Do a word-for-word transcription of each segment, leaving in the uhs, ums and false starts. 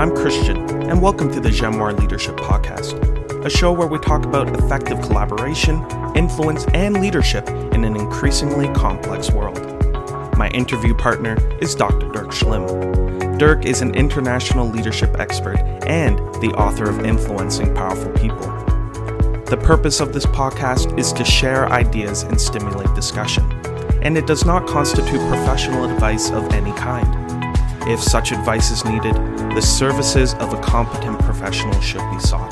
I'm Christian, and welcome to the Gemouir Leadership Podcast, a show where we talk about effective collaboration, influence, and leadership in an increasingly complex world. My interview partner is Doctor Dirk Schlimm. Dirk is an international leadership expert and the author of Influencing Powerful People. The purpose of this podcast is to share ideas and stimulate discussion, and it does not constitute professional advice of any kind. If such advice is needed, the services of a competent professional should be sought.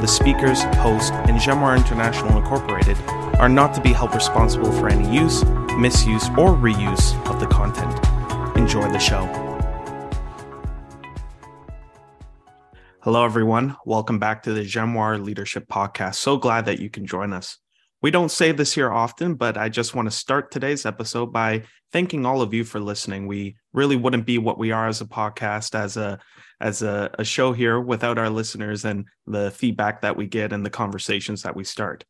The speakers, host, and Gemouir International Incorporated are not to be held responsible for any use, misuse, or reuse of the content. Enjoy the show. Hello, everyone. Welcome back to the Gemouir Leadership Podcast. So glad that you can join us. We don't say this here often, but I just want to start today's episode by thanking all of you for listening. We really wouldn't be what we are as a podcast, as a as a, a show here without our listeners and the feedback that we get and the conversations that we start.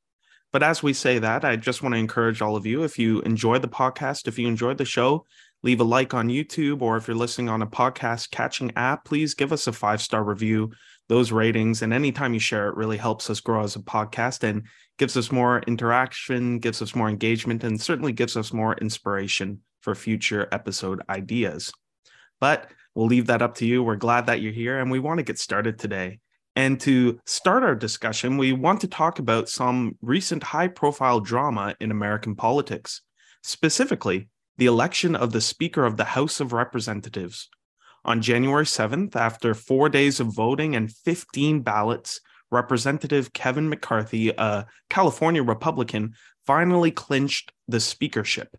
But as we say that, I just want to encourage all of you, if you enjoy the podcast, if you enjoy the show, leave a like on YouTube, or if you're listening on a podcast catching app, please give us a five-star review. Those ratings, and anytime you share it, really helps us grow as a podcast and gives us more interaction, gives us more engagement, and certainly gives us more inspiration for future episode ideas. But we'll leave that up to you. We're glad that you're here, and we want to get started today. And to start our discussion, we want to talk about some recent high-profile drama in American politics, specifically the election of the Speaker of the House of Representatives. On January seventh, after four days of voting and fifteen ballots, Representative Kevin McCarthy, a California Republican, finally clinched the speakership.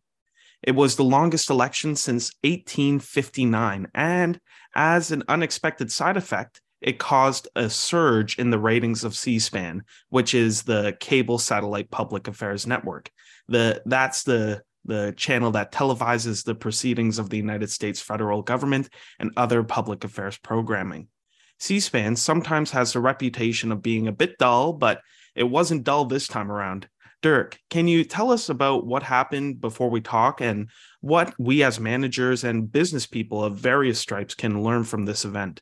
It was the longest election since eighteen fifty-nine, and as an unexpected side effect, it caused a surge in the ratings of C-SPAN, which is the cable satellite public affairs network. The, that's the the channel that televises the proceedings of the United States federal government and other public affairs programming. C-SPAN sometimes has a reputation of being a bit dull, but it wasn't dull this time around. Dirk, can you tell us about what happened before we talk and what we as managers and business people of various stripes can learn from this event?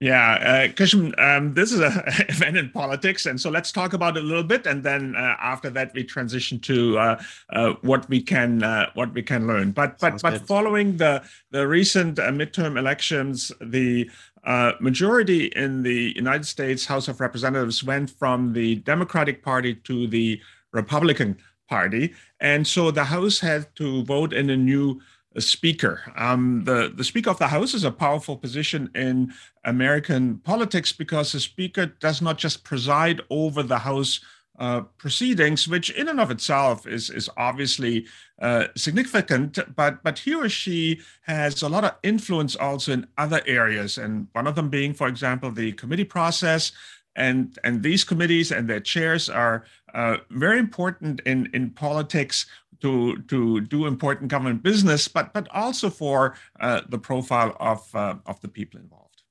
Yeah, uh, Christian, um, this is an event in politics, and so let's talk about it a little bit, and then uh, after that we transition to uh, uh, what we can uh, what we can learn. But but Sounds but good. Following the the recent uh, midterm elections, the uh, majority in the United States House of Representatives went from the Democratic Party to the Republican Party, and so the House had to vote in a new Speaker. Um, the, the Speaker of the House is a powerful position in American politics because the Speaker does not just preside over the House uh, proceedings, which in and of itself is, is obviously uh, significant, but, but he or she has a lot of influence also in other areas, and one of them being, for example, the committee process. And, and these committees and their chairs are uh, very important in, in politics to, to do important government business, but but also for uh, the profile of uh, of the people involved.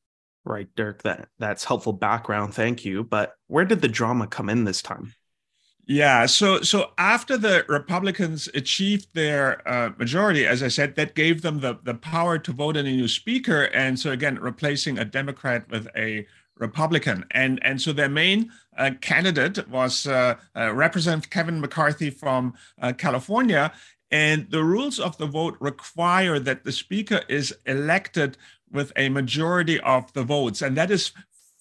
Right, Dirk, that, that's helpful background. Thank you. But where did the drama come in this time? Yeah, so so after the Republicans achieved their uh, majority, as I said, that gave them the, the power to vote in a new speaker. And so again, replacing a Democrat with a Republican. And, and so their main uh, candidate was uh, uh, Representative Kevin McCarthy from uh, California. And the rules of the vote require that the speaker is elected with a majority of the votes. And that is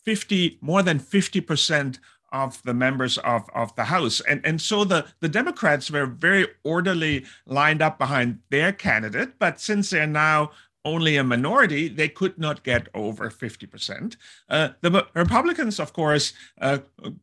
fifty, more than fifty percent of the members of, of the House. And, and so the, the Democrats were very orderly lined up behind their candidate. But since they're now only a minority, they could not get over fifty percent. Uh, the Republicans, of course, uh,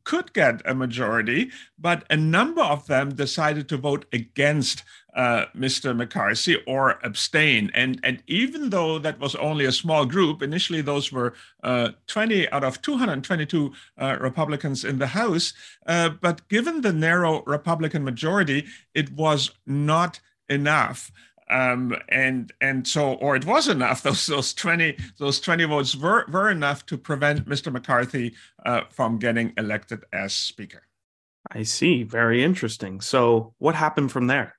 could get a majority, but a number of them decided to vote against uh, Mister McCarthy or abstain. And, and even though that was only a small group, initially those were uh, twenty out of two hundred twenty-two uh, Republicans in the House, uh, but given the narrow Republican majority, it was not enough. Um, and and so, or it was enough. Those those twenty those twenty votes were, were enough to prevent Mister McCarthy uh, from getting elected as Speaker. I see. Very interesting. So, what happened from there?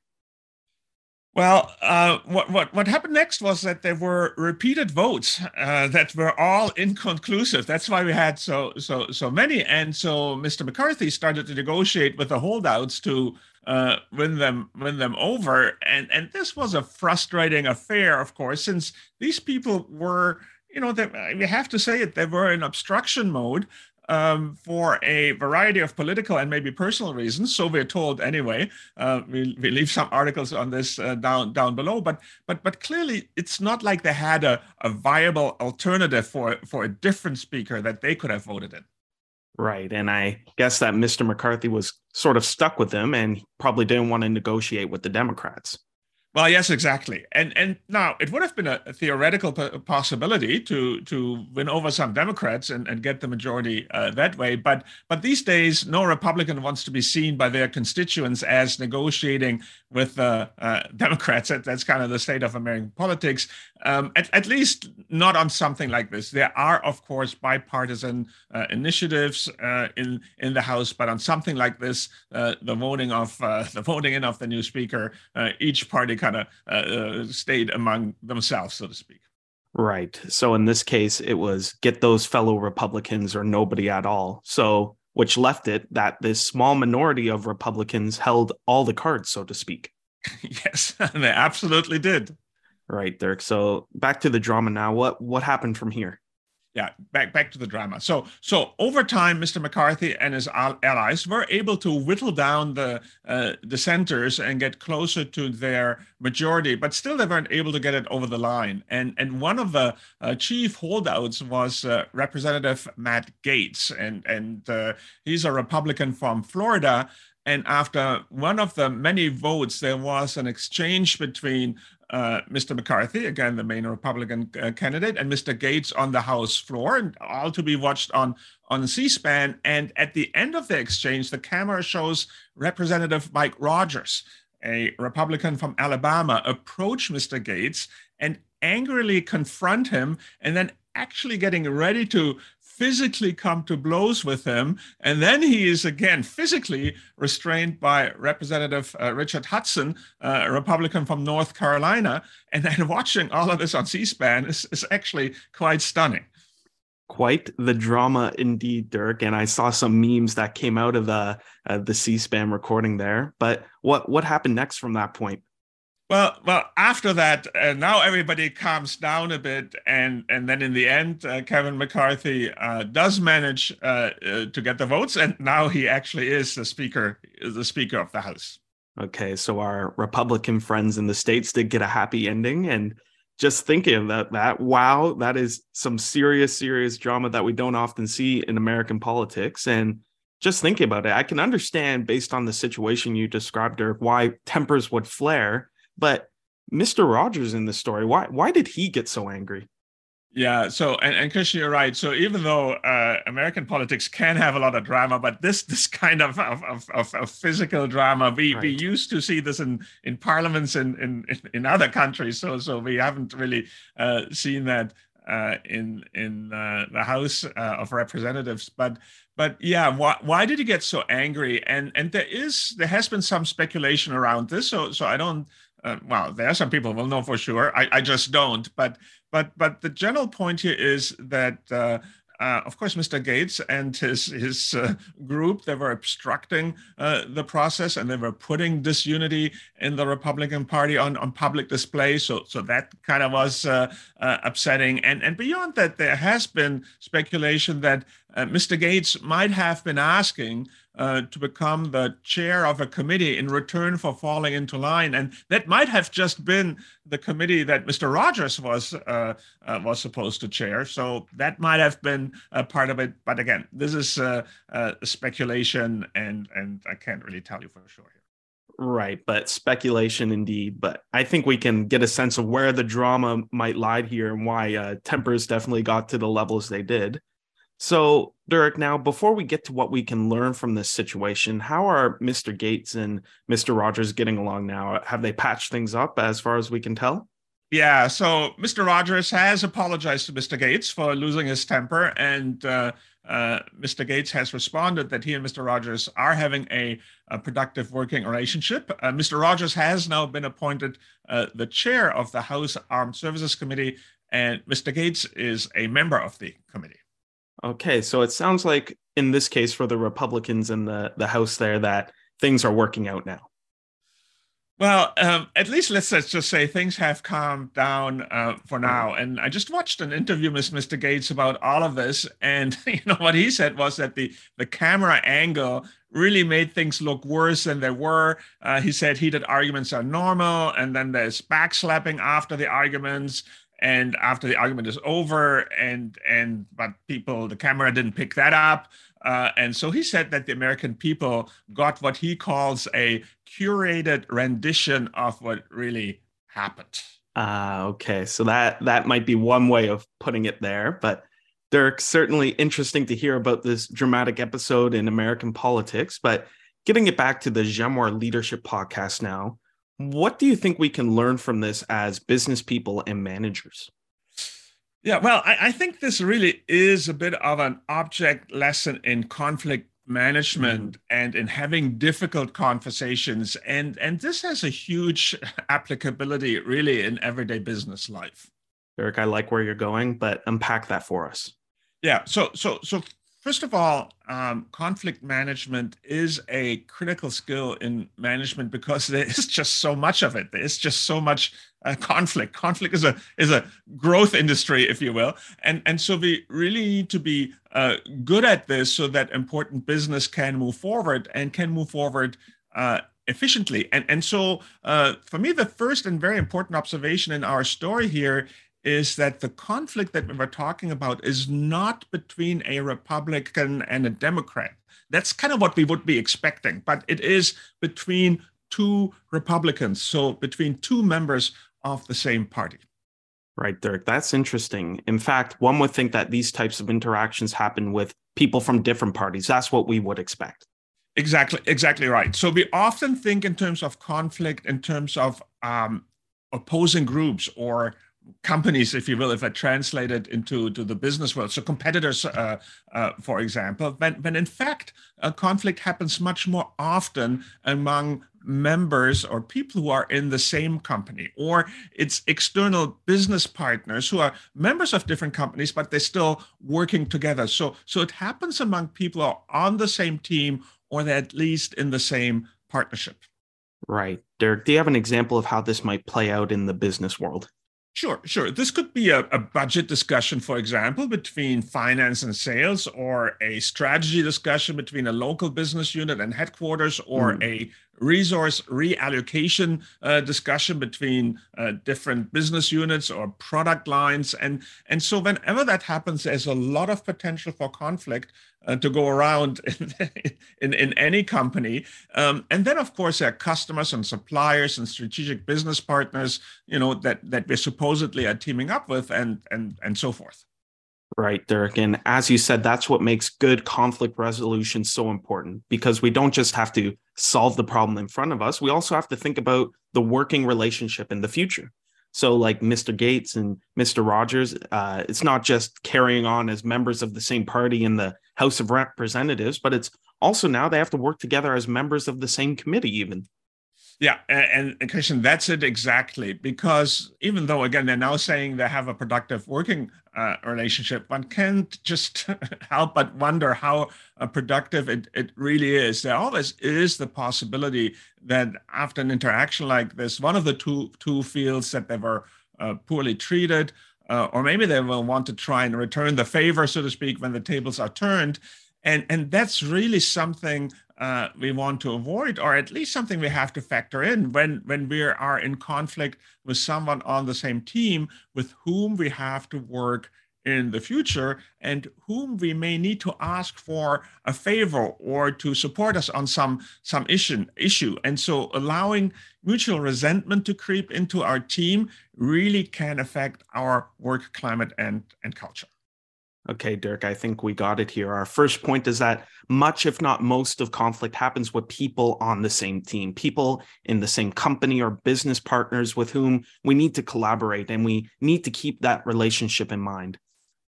Well, uh, what, what, what happened next was that there were repeated votes uh, that were all inconclusive. That's why we had so so so many. And so Mister McCarthy started to negotiate with the holdouts to uh, win them win them over. And, and this was a frustrating affair, of course, since these people were, you know, they, we have to say it, they were in obstruction mode Um, for a variety of political and maybe personal reasons, so we're told anyway. Uh, we we leave some articles on this uh, down down below, but but but clearly it's not like they had a, a viable alternative for for a different speaker that they could have voted in. Right, and I guess that Mister McCarthy was sort of stuck with them and probably didn't want to negotiate with the Democrats. Well, yes, exactly. And and now it would have been a theoretical possibility to to win over some Democrats and, and get the majority uh, that way. But but these days, no Republican wants to be seen by their constituents as negotiating with uh, uh, Democrats. That, that's kind of the state of American politics, um, at, at least not on something like this. There are, of course, bipartisan uh, initiatives uh, in, in the House. But on something like this, uh, the voting of uh, the voting in of the new speaker, uh, each party kind of uh, uh, stayed among themselves, so to speak. Right. So in this case, it was get those fellow Republicans or nobody at all. So which left it that this small minority of Republicans held all the cards, so to speak. Yes, they absolutely did. Right, Dirk. So back to the drama now. What what happened from here? Yeah, back back to the drama. So so over time, Mister McCarthy and his allies were able to whittle down the uh, dissenters and get closer to their majority, but still they weren't able to get it over the line. And and one of the uh, chief holdouts was uh, Representative Matt Gaetz, and and uh, he's a Republican from Florida. And after one of the many votes, there was an exchange between Uh, Mister McCarthy, again, the main Republican uh, candidate, and Mister Gaetz on the House floor, and all to be watched on, on C-SPAN. And at the end of the exchange, the camera shows Representative Mike Rogers, a Republican from Alabama, approach Mister Gaetz and angrily confront him, and then actually getting ready to physically come to blows with him. And then he is again physically restrained by Representative uh, Richard Hudson, uh, a Republican from North Carolina. And then watching all of this on C-SPAN is, is actually quite stunning. Quite the drama indeed, Dirk. And I saw some memes that came out of the, uh, the C-SPAN recording there. But what, what happened next from that point? Well, well. After that, uh, now everybody calms down a bit, and and then in the end, uh, Kevin McCarthy uh, does manage uh, uh, to get the votes, and now he actually is the speaker, the speaker of the House. Okay, so our Republican friends in the states did get a happy ending, and just thinking about that, wow, that is some serious, serious drama that we don't often see in American politics, and. Just thinking about it, I can understand based on the situation you described, Dirk, why tempers would flare. But Mister Rogers in the story, why why did he get so angry? Yeah, so, and, and Christian, you're right. So even though uh, American politics can have a lot of drama, but this this kind of of, of, of physical drama, we, right. we used to see this in, in parliaments in, in, in other countries. So so we haven't really uh, seen that uh, in in uh, the House uh, of Representatives. But but yeah, why, why did he get so angry? And and there is there has been some speculation around this. So so I don't. Uh, well, there are some people who will know for sure. I, I just don't. But but but the general point here is that, uh, uh, of course, Mister Gaetz and his his uh, group, they were obstructing uh, the process, and they were putting disunity in the Republican Party on, on public display. So so that kind of was uh, uh, upsetting. And and beyond that, there has been speculation that uh, Mister Gaetz might have been asking Uh, to become the chair of a committee in return for falling into line. And that might have just been the committee that Mister Rogers was uh, uh, was supposed to chair. So that might have been a part of it. But again, this is uh, uh, speculation, and, and I can't really tell you for sure here. Right, but speculation indeed. But I think we can get a sense of where the drama might lie here and why uh, tempers definitely got to the levels they did. So, Dirk, now, before we get to what we can learn from this situation, how are Mister Gaetz and Mister Rogers getting along now? Have they patched things up as far as we can tell? Yeah, so Mister Rogers has apologized to Mister Gaetz for losing his temper, and uh, uh, Mister Gaetz has responded that he and Mister Rogers are having a, a productive working relationship. Uh, Mister Rogers has now been appointed uh, the chair of the House Armed Services Committee, and Mister Gaetz is a member of the committee. Okay, so it sounds like in this case for the Republicans in the, the House there that things are working out now. Well, um, at least let's, let's just say things have calmed down uh, for now. And I just watched an interview with Mister Gaetz about all of this. And you know what he said was that the, the camera angle really made things look worse than they were. Uh, he said heated arguments are normal, and then there's backslapping after the arguments. And after the argument is over, and and but people, the camera didn't pick that up. Uh, and so he said that the American people got what he calls a curated rendition of what really happened. Ah, uh, okay. So that, that might be one way of putting it there. But Dirk, certainly interesting to hear about this dramatic episode in American politics. But getting it back to the Gemouir Leadership Podcast now, what do you think we can learn from this as business people and managers? Yeah, well, I, I think this really is a bit of an object lesson in conflict management mm-hmm. and in having difficult conversations. And, and this has a huge applicability really in everyday business life. Dirk, I like where you're going, but unpack that for us. Yeah, so so so. First of all, um, conflict management is a critical skill in management because there is just so much of it. There is just so much uh, conflict. Conflict is a is a growth industry, if you will. And, and so we really need to be uh, good at this so that important business can move forward and can move forward uh, efficiently. And, and so uh, for me, the first and very important observation in our story here is that the conflict that we were talking about is not between a Republican and a Democrat. That's kind of what we would be expecting, but it is between two Republicans, so between two members of the same party. Right, Dirk, that's interesting. In fact, one would think that these types of interactions happen with people from different parties. That's what we would expect. Exactly, exactly right. So we often think in terms of conflict, in terms of um, opposing groups or companies, if you will, if I translate it into to the business world. So competitors, uh, uh, for example, when, when in fact, a conflict happens much more often among members or people who are in the same company, or it's external business partners who are members of different companies, but they're still working together. So, so it happens among people who are on the same team, or they're at least in the same partnership. Right. Dirk, do you have an example of how this might play out in the business world? Sure, sure. This could be a, a budget discussion, for example, between finance and sales, or a strategy discussion between a local business unit and headquarters, or mm. a resource reallocation uh, discussion between uh, different business units or product lines. And, and so whenever that happens, there's a lot of potential for conflict uh, to go around in, in, in any company. Um, and then, of course, there are customers and suppliers and strategic business partners, you know, that, that we supposedly are teaming up with, and, and, and so forth. Right, Dirk. And as you said, that's what makes good conflict resolution so important, because we don't just have to solve the problem in front of us. We also have to think about the working relationship in the future. So like Mister Gaetz and Mister Rogers, uh, it's not just carrying on as members of the same party in the House of Representatives, but it's also now they have to work together as members of the same committee even. Yeah, and, and Christian, that's it exactly, because even though, again, they're now saying they have a productive working uh, relationship, one can't just help but wonder how uh, productive it, it really is. There always is the possibility that after an interaction like this, one of the two, two feels that they were uh, poorly treated, uh, or maybe they will want to try and return the favor, so to speak, when the tables are turned. And, and that's really something uh, we want to avoid, or at least something we have to factor in when, when we are in conflict with someone on the same team with whom we have to work in the future and whom we may need to ask for a favor or to support us on some, some issue, issue. And so allowing mutual resentment to creep into our team really can affect our work climate and, and culture. Okay, Dirk, I think we got it here. Our first point is that much, if not most, of conflict happens with people on the same team, people in the same company or business partners with whom we need to collaborate, and we need to keep that relationship in mind.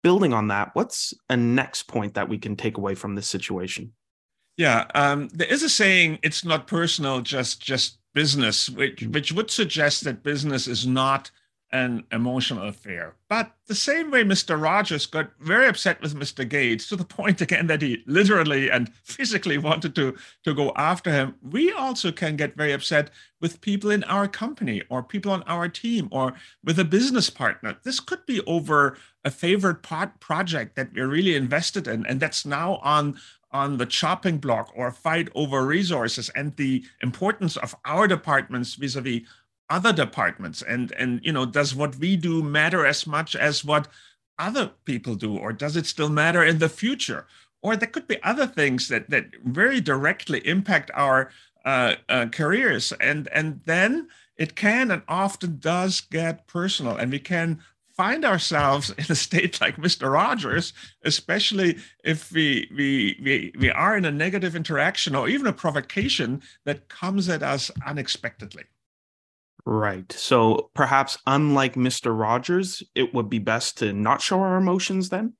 building on that, what's a next point that we can take away from this situation? Yeah, um, there is a saying, it's not personal, just just business, which, which would suggest that business is not an emotional affair. But the same way Mister Rogers got very upset with Mister Gaetz, to the point again that he literally and physically wanted to, to go after him, we also can get very upset with people in our company or people on our team or with a business partner. This could be over a favorite part project that we're really invested in, and that's now on on the chopping block, or fight over resources and the importance of our departments vis-a-vis other departments, and and you know, does what we do matter as much as what other people do, or does it still matter in the future? Or there could be other things that that very directly impact our uh, uh, careers, and and then it can and often does get personal, and we can find ourselves in a state like Mister Rogers, especially if we we we we are in a negative interaction or even a provocation that comes at us unexpectedly. Right. So perhaps unlike Mister Rogers, it would be best to not show our emotions then?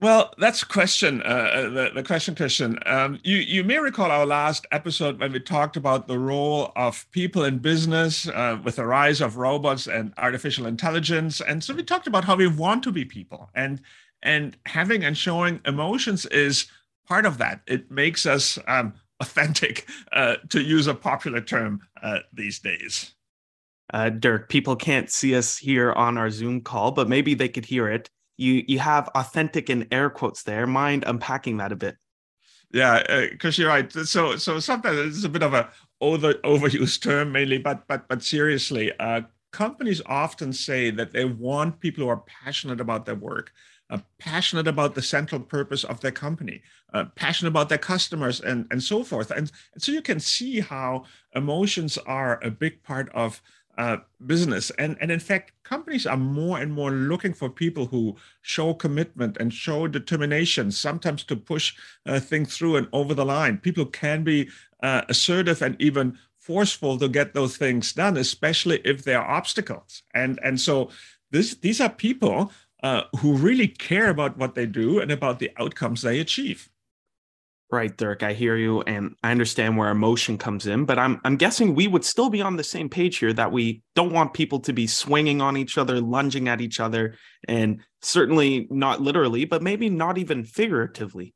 Well, that's question, uh, the, the question, Christian. Um, you, you may recall our last episode when we talked about the role of people in business uh, with the rise of robots and artificial intelligence. And so we talked about how we want to be people, and and having and showing emotions is part of that. It makes us um, authentic, uh, to use a popular term uh, these days. Uh, Dirk, people can't see us here on our Zoom call, but maybe they could hear it. You you have authentic in air quotes there. Mind unpacking that a bit? Yeah, because uh, you're right. So so sometimes it's a bit of a over overused term, mainly, but but but seriously, uh, companies often say that they want people who are passionate about their work. Uh, passionate about the central purpose of their company, uh, passionate about their customers, and, and so forth. And, and so you can see how emotions are a big part of uh, business. And, and in fact, companies are more and more looking for people who show commitment and show determination, sometimes to push uh, things through and over the line. People can be uh, assertive and even forceful to get those things done, especially if there are obstacles. And, and so this, these are people Uh, who really care about what they do and about the outcomes they achieve. Right, Dirk, I hear you, and I understand where emotion comes in, but I'm I'm guessing we would still be on the same page here that we don't want people to be swinging on each other, lunging at each other, and certainly not literally, but maybe not even figuratively.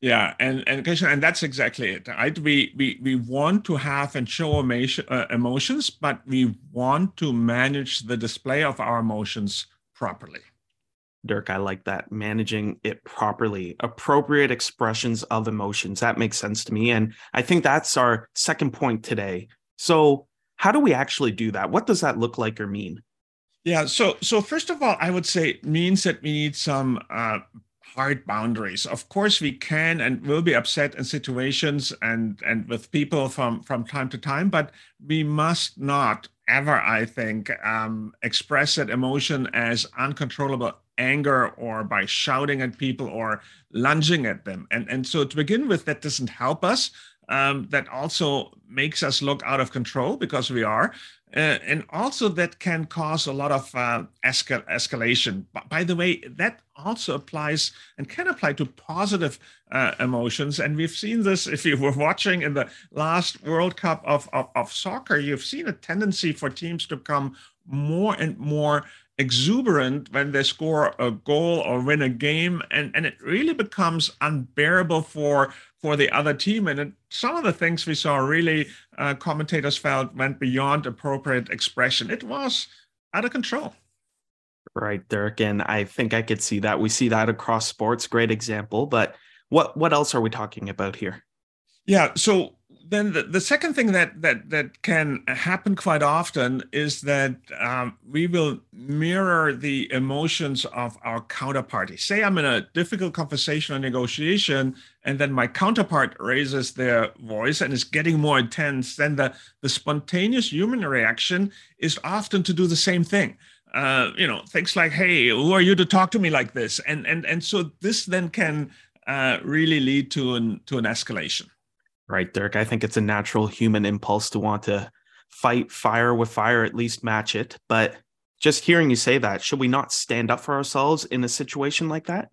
Yeah, and and and that's exactly it. Right? We we we want to have and show emotion, uh, emotions, but we want to manage the display of our emotions properly. Dirk, I like that. Managing it properly. Appropriate expressions of emotions. That makes sense to me. And I think that's our second point today. So how do we actually do that? What does that look like or mean? Yeah. So, so first of all, I would say it means that we need some uh, hard boundaries. Of course, we can and will be upset in situations and, and with people from, from time to time, but we must not ever, I think, um, express that emotion as uncontrollable anger or by shouting at people or lunging at them. And, and so to begin with, that doesn't help us. Um, that also makes us look out of control because we are. Uh, and also that can cause a lot of uh, escal- escalation. But by the way, that also applies and can apply to positive uh, emotions. And we've seen this, if you were watching in the last World Cup of, of, of soccer, you've seen a tendency for teams to become more and more exuberant when they score a goal or win a game, and, and it really becomes unbearable for for the other team. And it, some of the things we saw really uh, commentators felt went beyond appropriate expression. It was out of control. Right, Dirk, and I think I could see that. We see that across sports. Great example. But what what else are we talking about here? Yeah, so then the, the second thing that that that can happen quite often is that um, we will mirror the emotions of our counterparty. Say I'm in a difficult conversation or negotiation, and then my counterpart raises their voice and is getting more intense, then the, the spontaneous human reaction is often to do the same thing. Uh, you know, things like, hey, who are you to talk to me like this? And and and so this then can uh, really lead to an to an escalation. Right, Dirk. I think it's a natural human impulse to want to fight fire with fire, at least match it. But Just hearing you say that, should we not stand up for ourselves in a situation like that?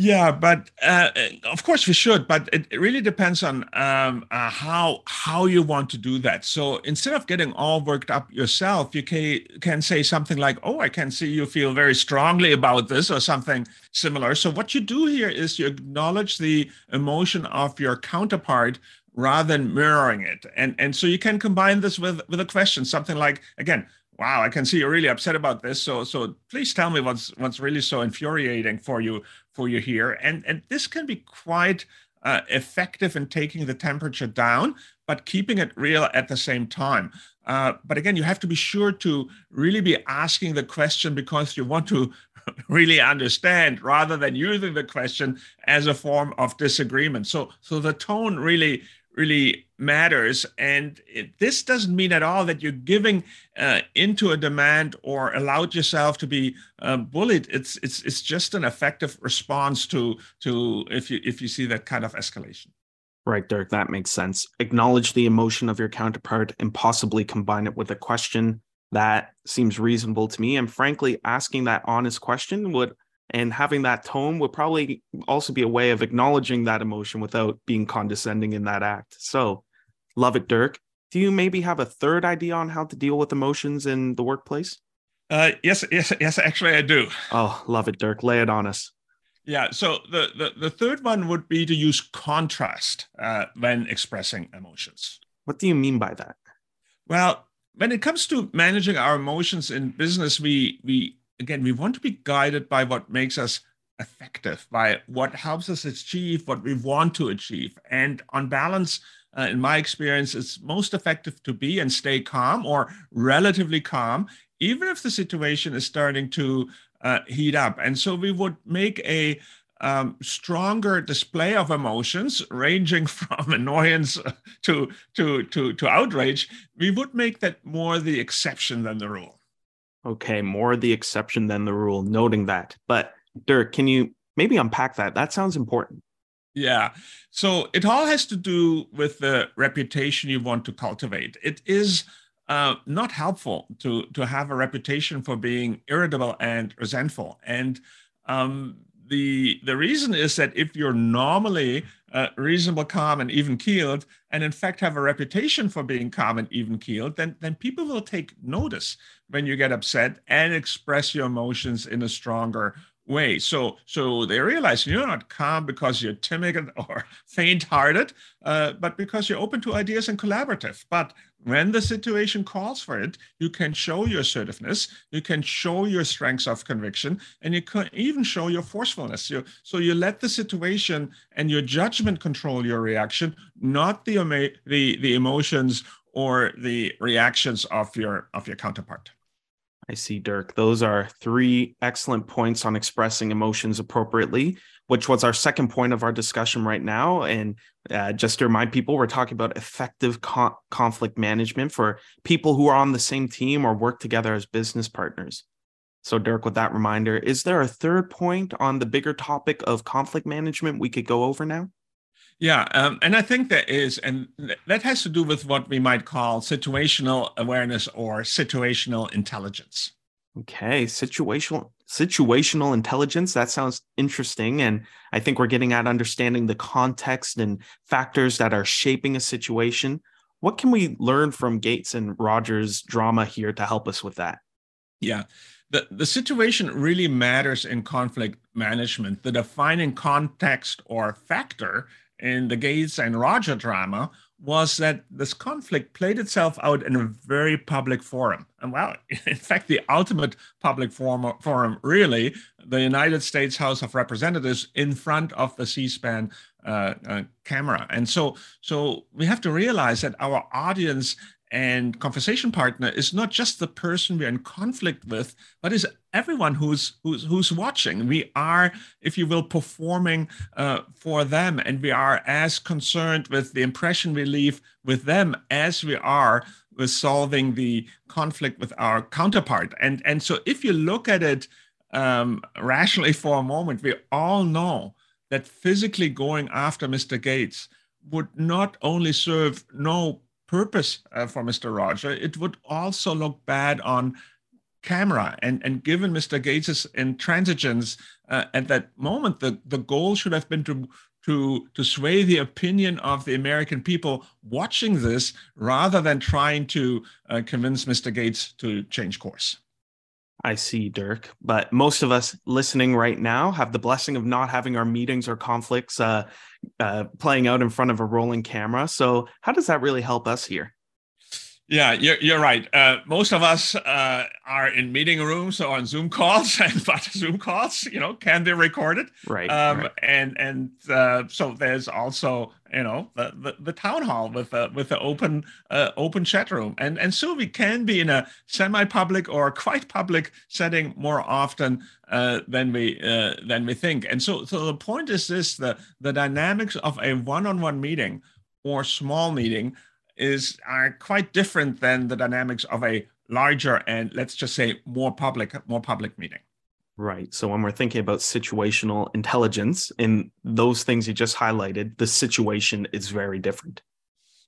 Yeah, but uh, of course we should, but it, it really depends on um, uh, how how you want to do that. So instead of getting all worked up yourself, you can, can say something like, oh, I can see you feel very strongly about this or something similar. So what you do here is you acknowledge the emotion of your counterpart rather than mirroring it. And, and so you can combine this with, with a question, something like, again, wow, I can see you're really upset about this. So, so please tell me what's what's really so infuriating for you for you here. And and this can be quite uh, effective in taking the temperature down, but keeping it real at the same time. Uh, but again, you have to be sure to really be asking the question because you want to really understand, rather than using the question as a form of disagreement. So, so the tone really. really matters. And it, this doesn't mean at all that you're giving uh, into a demand or allowed yourself to be uh, bullied. It's it's it's just an effective response to to if you if you see that kind of escalation. Right, Dirk, that makes sense. Acknowledge the emotion of your counterpart and possibly combine it with a question. That seems reasonable to me. And frankly, asking that honest question would and having that tone would probably also be a way of acknowledging that emotion without being condescending in that act. So, love it, Dirk. Do you maybe have a third idea on how to deal with emotions in the workplace? Uh, yes, yes, yes, actually I do. Oh, love it, Dirk. Lay it on us. Yeah, so the, the, the third one would be to use contrast uh, when expressing emotions. What do you mean by that? Well, when it comes to managing our emotions in business, we we Again, we want to be guided by what makes us effective, by what helps us achieve what we want to achieve. And on balance, uh, in my experience, it's most effective to be and stay calm or relatively calm, even if the situation is starting to uh, heat up. And so we would make a Um, stronger display of emotions, ranging from annoyance to, to, to, to outrage. We would make that more the exception than the rule. Okay, more the exception than the rule, noting that. But Dirk, can you maybe unpack that? That sounds important. Yeah, so it all has to do with the reputation you want to cultivate. It is uh, not helpful to, to have a reputation for being irritable and resentful. And um, the, the reason is that if you're normally uh, reasonable, calm, and even-keeled, and in fact have a reputation for being calm and even-keeled, then, then people will take notice when you get upset and express your emotions in a stronger way. So, so they realize you're not calm because you're timid or faint-hearted, uh, but because you're open to ideas and collaborative. But when the situation calls for it, you can show your assertiveness, you can show your strengths of conviction, and you can even show your forcefulness. You, so you let the situation and your judgment control your reaction, not the, the, the emotions or the reactions of your, of your counterpart. I see, Dirk. Those are three excellent points on expressing emotions appropriately, which was our second point of our discussion right now. And uh, just to remind people, we're talking about effective co- conflict management for people who are on the same team or work together as business partners. So, Dirk, with that reminder, is there a third point on the bigger topic of conflict management we could go over now? Yeah, um, and I think that is, and that has to do with what we might call situational awareness or situational intelligence. Okay, situational situational intelligence, that sounds interesting. And I think we're getting at understanding the context and factors that are shaping a situation. What can we learn from Gaetz and Rogers' drama here to help us with that? Yeah. The, the situation really matters in conflict management. The defining context or factor in the Gaetz and Rogers drama was that this conflict played itself out in a very public forum. And well, in fact, the ultimate public forum, forum really, the United States House of Representatives in front of the C-SPAN uh, uh, camera. And so, so we have to realize that our audience and conversation partner is not just the person we're in conflict with, but is everyone who's who's who's watching. We are, if you will, performing uh, for them, and we are as concerned with the impression we leave with them as we are with solving the conflict with our counterpart. And and so, if you look at it um, rationally for a moment, we all know that physically going after Mister Gaetz would not only serve no purpose uh, for Mister Rogers, it would also look bad on camera. And, and given Mister Gaetz's intransigence uh, at that moment, the, the goal should have been to, to, to sway the opinion of the American people watching this rather than trying to uh, convince Mister Gaetz to change course. I see, Dirk, but most of us listening right now have the blessing of not having our meetings or conflicts uh, uh, playing out in front of a rolling camera. So how does that really help us here? Yeah, you're, you're right. Uh, most of us uh, are in meeting rooms or on Zoom calls, and but Zoom calls, you know, can be recorded. Right. Um, right. And and uh, so there's also, you know, the, the, the town hall with uh, with the open uh, open chat room, and and so we can be in a semi-public or quite public setting more often uh, than we uh, than we think. And so so the point is this: the the dynamics of a one-on-one meeting or small meeting is are quite different than the dynamics of a larger and, let's just say, more public, more public meeting. Right. So when we're thinking about situational intelligence and those things you just highlighted, the situation is very different.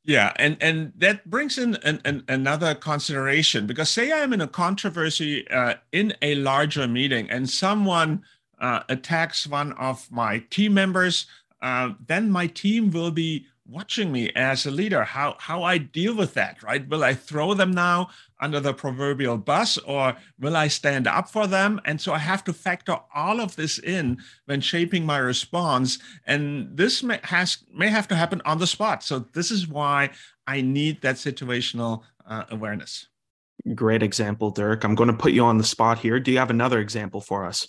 Yeah. And, and that brings in an, an, another consideration, because say I'm in a controversy uh, in a larger meeting and someone uh, attacks one of my team members, uh, then my team will be watching me as a leader, how how I deal with that, right? Will I throw them now under the proverbial bus, or will I stand up for them? And so I have to factor all of this in when shaping my response. And this may, has, may have to happen on the spot. So this is why I need that situational uh, awareness. Great example, Dirk. I'm going to put you on the spot here. Do you have another example for us?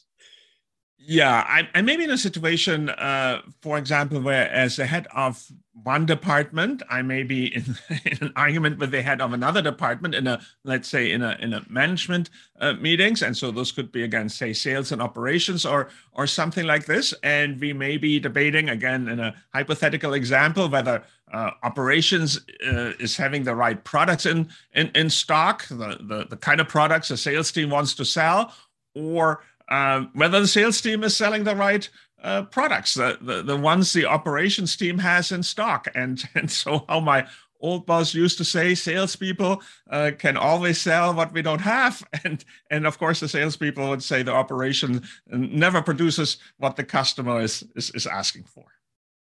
Yeah, I, I may be in a situation, uh, for example, where as the head of one department, I may be in, in an argument with the head of another department in a, let's say, in a in a management uh, meetings. And so those could be, again, say, sales and operations or or something like this. And we may be debating, again, in a hypothetical example, whether Uh, operations uh, is having the right products in, in, in stock, the, the, the kind of products a sales team wants to sell, or Uh, whether the sales team is selling the right uh, products, the, the the ones the operations team has in stock. And, and so how my old boss used to say, salespeople uh, can always sell what we don't have. And, and of course, the salespeople would say the operation never produces what the customer is, is, is asking for.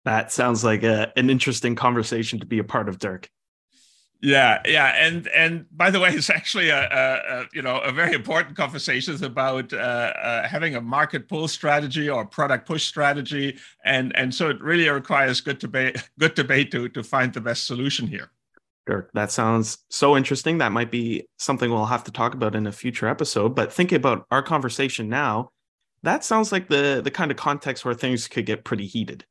That sounds like a, an interesting conversation to be a part of, Dirk. Yeah, yeah, and and by the way, it's actually a, a, a you know a very important conversation about uh, uh, having a market pull strategy or product push strategy, and and so it really requires good debate, good debate to to find the best solution here. Dirk, that sounds so interesting. That might be something we'll have to talk about in a future episode. But thinking about our conversation now, that sounds like the the kind of context where things could get pretty heated.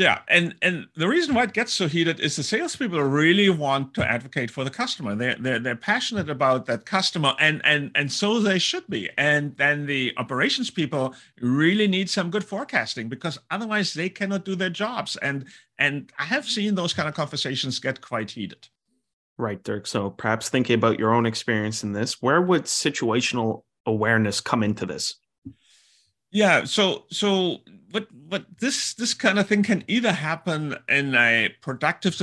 Yeah, and, and the reason why it gets so heated is the salespeople really want to advocate for the customer. They're, they're, they're passionate about that customer, and, and, and so they should be. And then the operations people really need some good forecasting, because otherwise they cannot do their jobs. And, and I have seen those kind of conversations get quite heated. Right, Dirk. So perhaps thinking about your own experience in this, where would situational awareness come into this? Yeah, so so what what this this kind of thing can either happen in a productive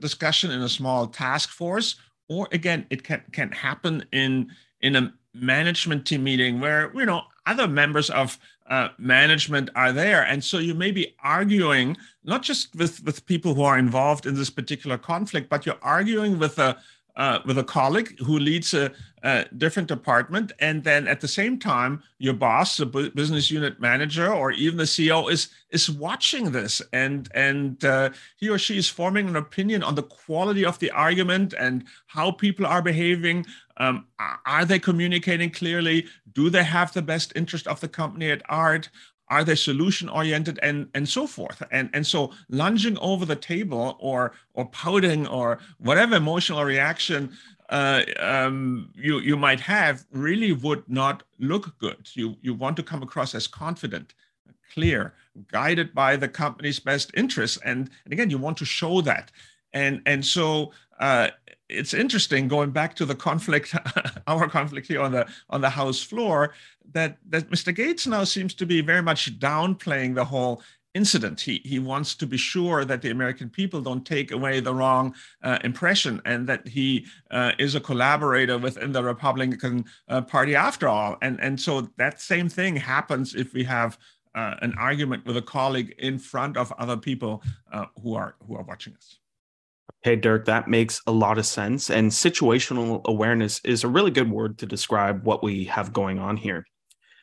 discussion in a small task force, or again, it can can happen in in a management team meeting where, you know, other members of uh, management are there, and so you may be arguing not just with with people who are involved in this particular conflict, but you're arguing with a Uh, with a colleague who leads a, a different department. And then at the same time, your boss, the bu- business unit manager, or even the C E O is is watching this. And, and uh, he or she is forming an opinion on the quality of the argument and how people are behaving. Um, are they communicating clearly? Do they have the best interest of the company at heart? Are they solution-oriented, and, and so forth? And, and so lunging over the table or or pouting or whatever emotional reaction uh, um, you, you might have really would not look good. You, you want to come across as confident, clear, guided by the company's best interests. And, and again, you want to show that. And, and so uh, it's interesting, going back to the conflict, our conflict here on the on the House floor, that, that Mister Gaetz now seems to be very much downplaying the whole incident. He, he wants to be sure that the American people don't take away the wrong uh, impression, and that he uh, is a collaborator within the Republican uh, Party after all. And, and so that same thing happens if we have uh, an argument with a colleague in front of other people uh, who are, who are watching us. Okay, Dirk, that makes a lot of sense. And situational awareness is a really good word to describe what we have going on here.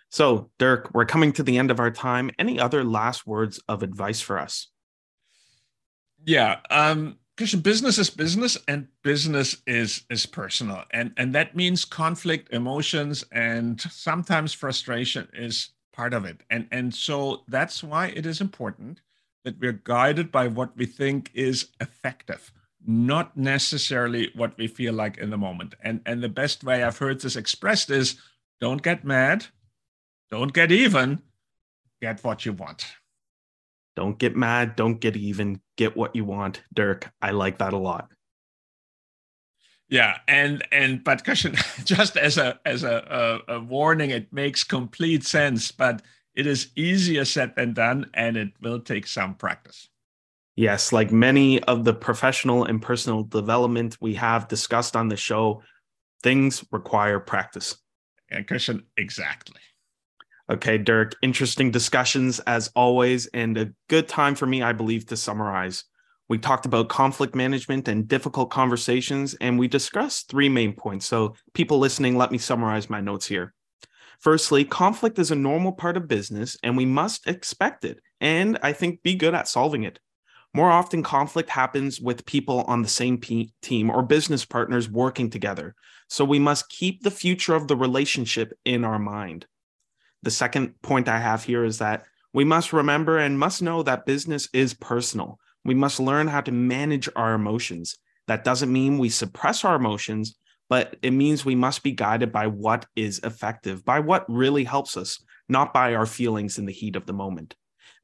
So, Dirk, we're coming to the end of our time. Any other last words of advice for us? Yeah, um, Christian, business is business, and business is is personal. And, and that means conflict, emotions, and sometimes frustration is part of it. And, and so that's why it is important that we're guided by what we think is effective, not necessarily what we feel like in the moment. And, and the best way I've heard this expressed is, don't get mad, don't get even, get what you want. Don't get mad, don't get even, get what you want. Dirk, I like that a lot. Yeah, and and but Christian, just as a as a, a, a warning, it makes complete sense, but it is easier said than done, and it will take some practice. Yes, like many of the professional and personal development we have discussed on the show, things require practice. And Christian, exactly. Okay, Dirk, interesting discussions as always, and a good time for me, I believe, to summarize. We talked about conflict management and difficult conversations, and we discussed three main points. So people listening, let me summarize my notes here. Firstly, conflict is a normal part of business, and we must expect it, and I think be good at solving it. More often, conflict happens with people on the same team or business partners working together, so we must keep the future of the relationship in our mind. The second point I have here is that we must remember and must know that business is personal. We must learn how to manage our emotions. That doesn't mean we suppress our emotions, but it means we must be guided by what is effective, by what really helps us, not by our feelings in the heat of the moment.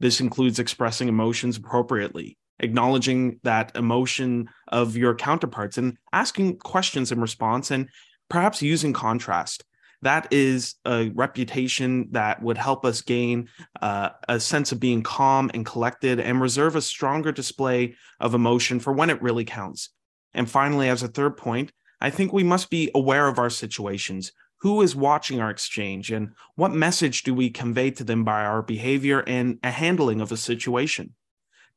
This includes expressing emotions appropriately, acknowledging that emotion of your counterparts, and asking questions in response, and perhaps using contrast. That is a reputation that would help us gain uh, a sense of being calm and collected, and reserve a stronger display of emotion for when it really counts. And finally, as a third point, I think we must be aware of our situations. Who is watching our exchange, and what message do we convey to them by our behavior and a handling of a situation?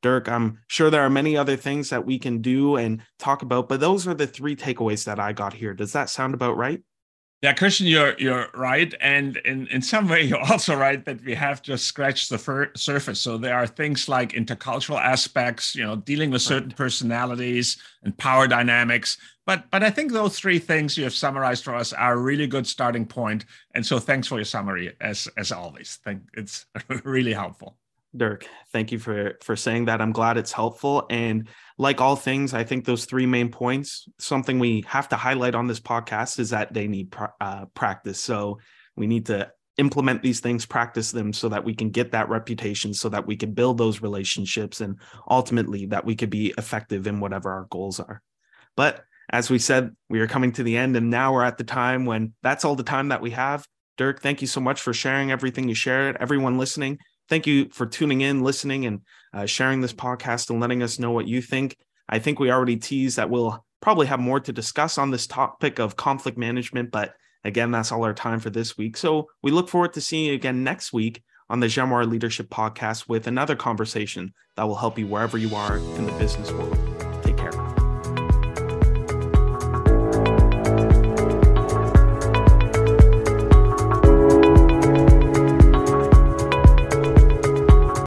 Dirk, I'm sure there are many other things that we can do and talk about, but those are the three takeaways that I got here. Does that sound about right? Yeah, Christian, you're you're right, and in, in some way you're also right that we have just scratched the fur- surface. So there are things like intercultural aspects, you know, dealing with certain personalities and power dynamics. But but I think those three things you have summarized for us are a really good starting point. And so thanks for your summary, as as always. Thank, it's really helpful. Dirk, thank you for, for saying that. I'm glad it's helpful. And like all things, I think those three main points, something we have to highlight on this podcast is that they need pr- uh, practice. So we need to implement these things, practice them so that we can get that reputation, so that we can build those relationships, and ultimately that we could be effective in whatever our goals are. But as we said, we are coming to the end, and now we're at the time when that's all the time that we have. Dirk, thank you so much for sharing everything you shared. Everyone listening, thank you for tuning in, listening, and uh, sharing this podcast and letting us know what you think. I think we already teased that we'll probably have more to discuss on this topic of conflict management. But again, that's all our time for this week. So we look forward to seeing you again next week on the Gemouir Leadership Podcast with another conversation that will help you wherever you are in the business world. Take care.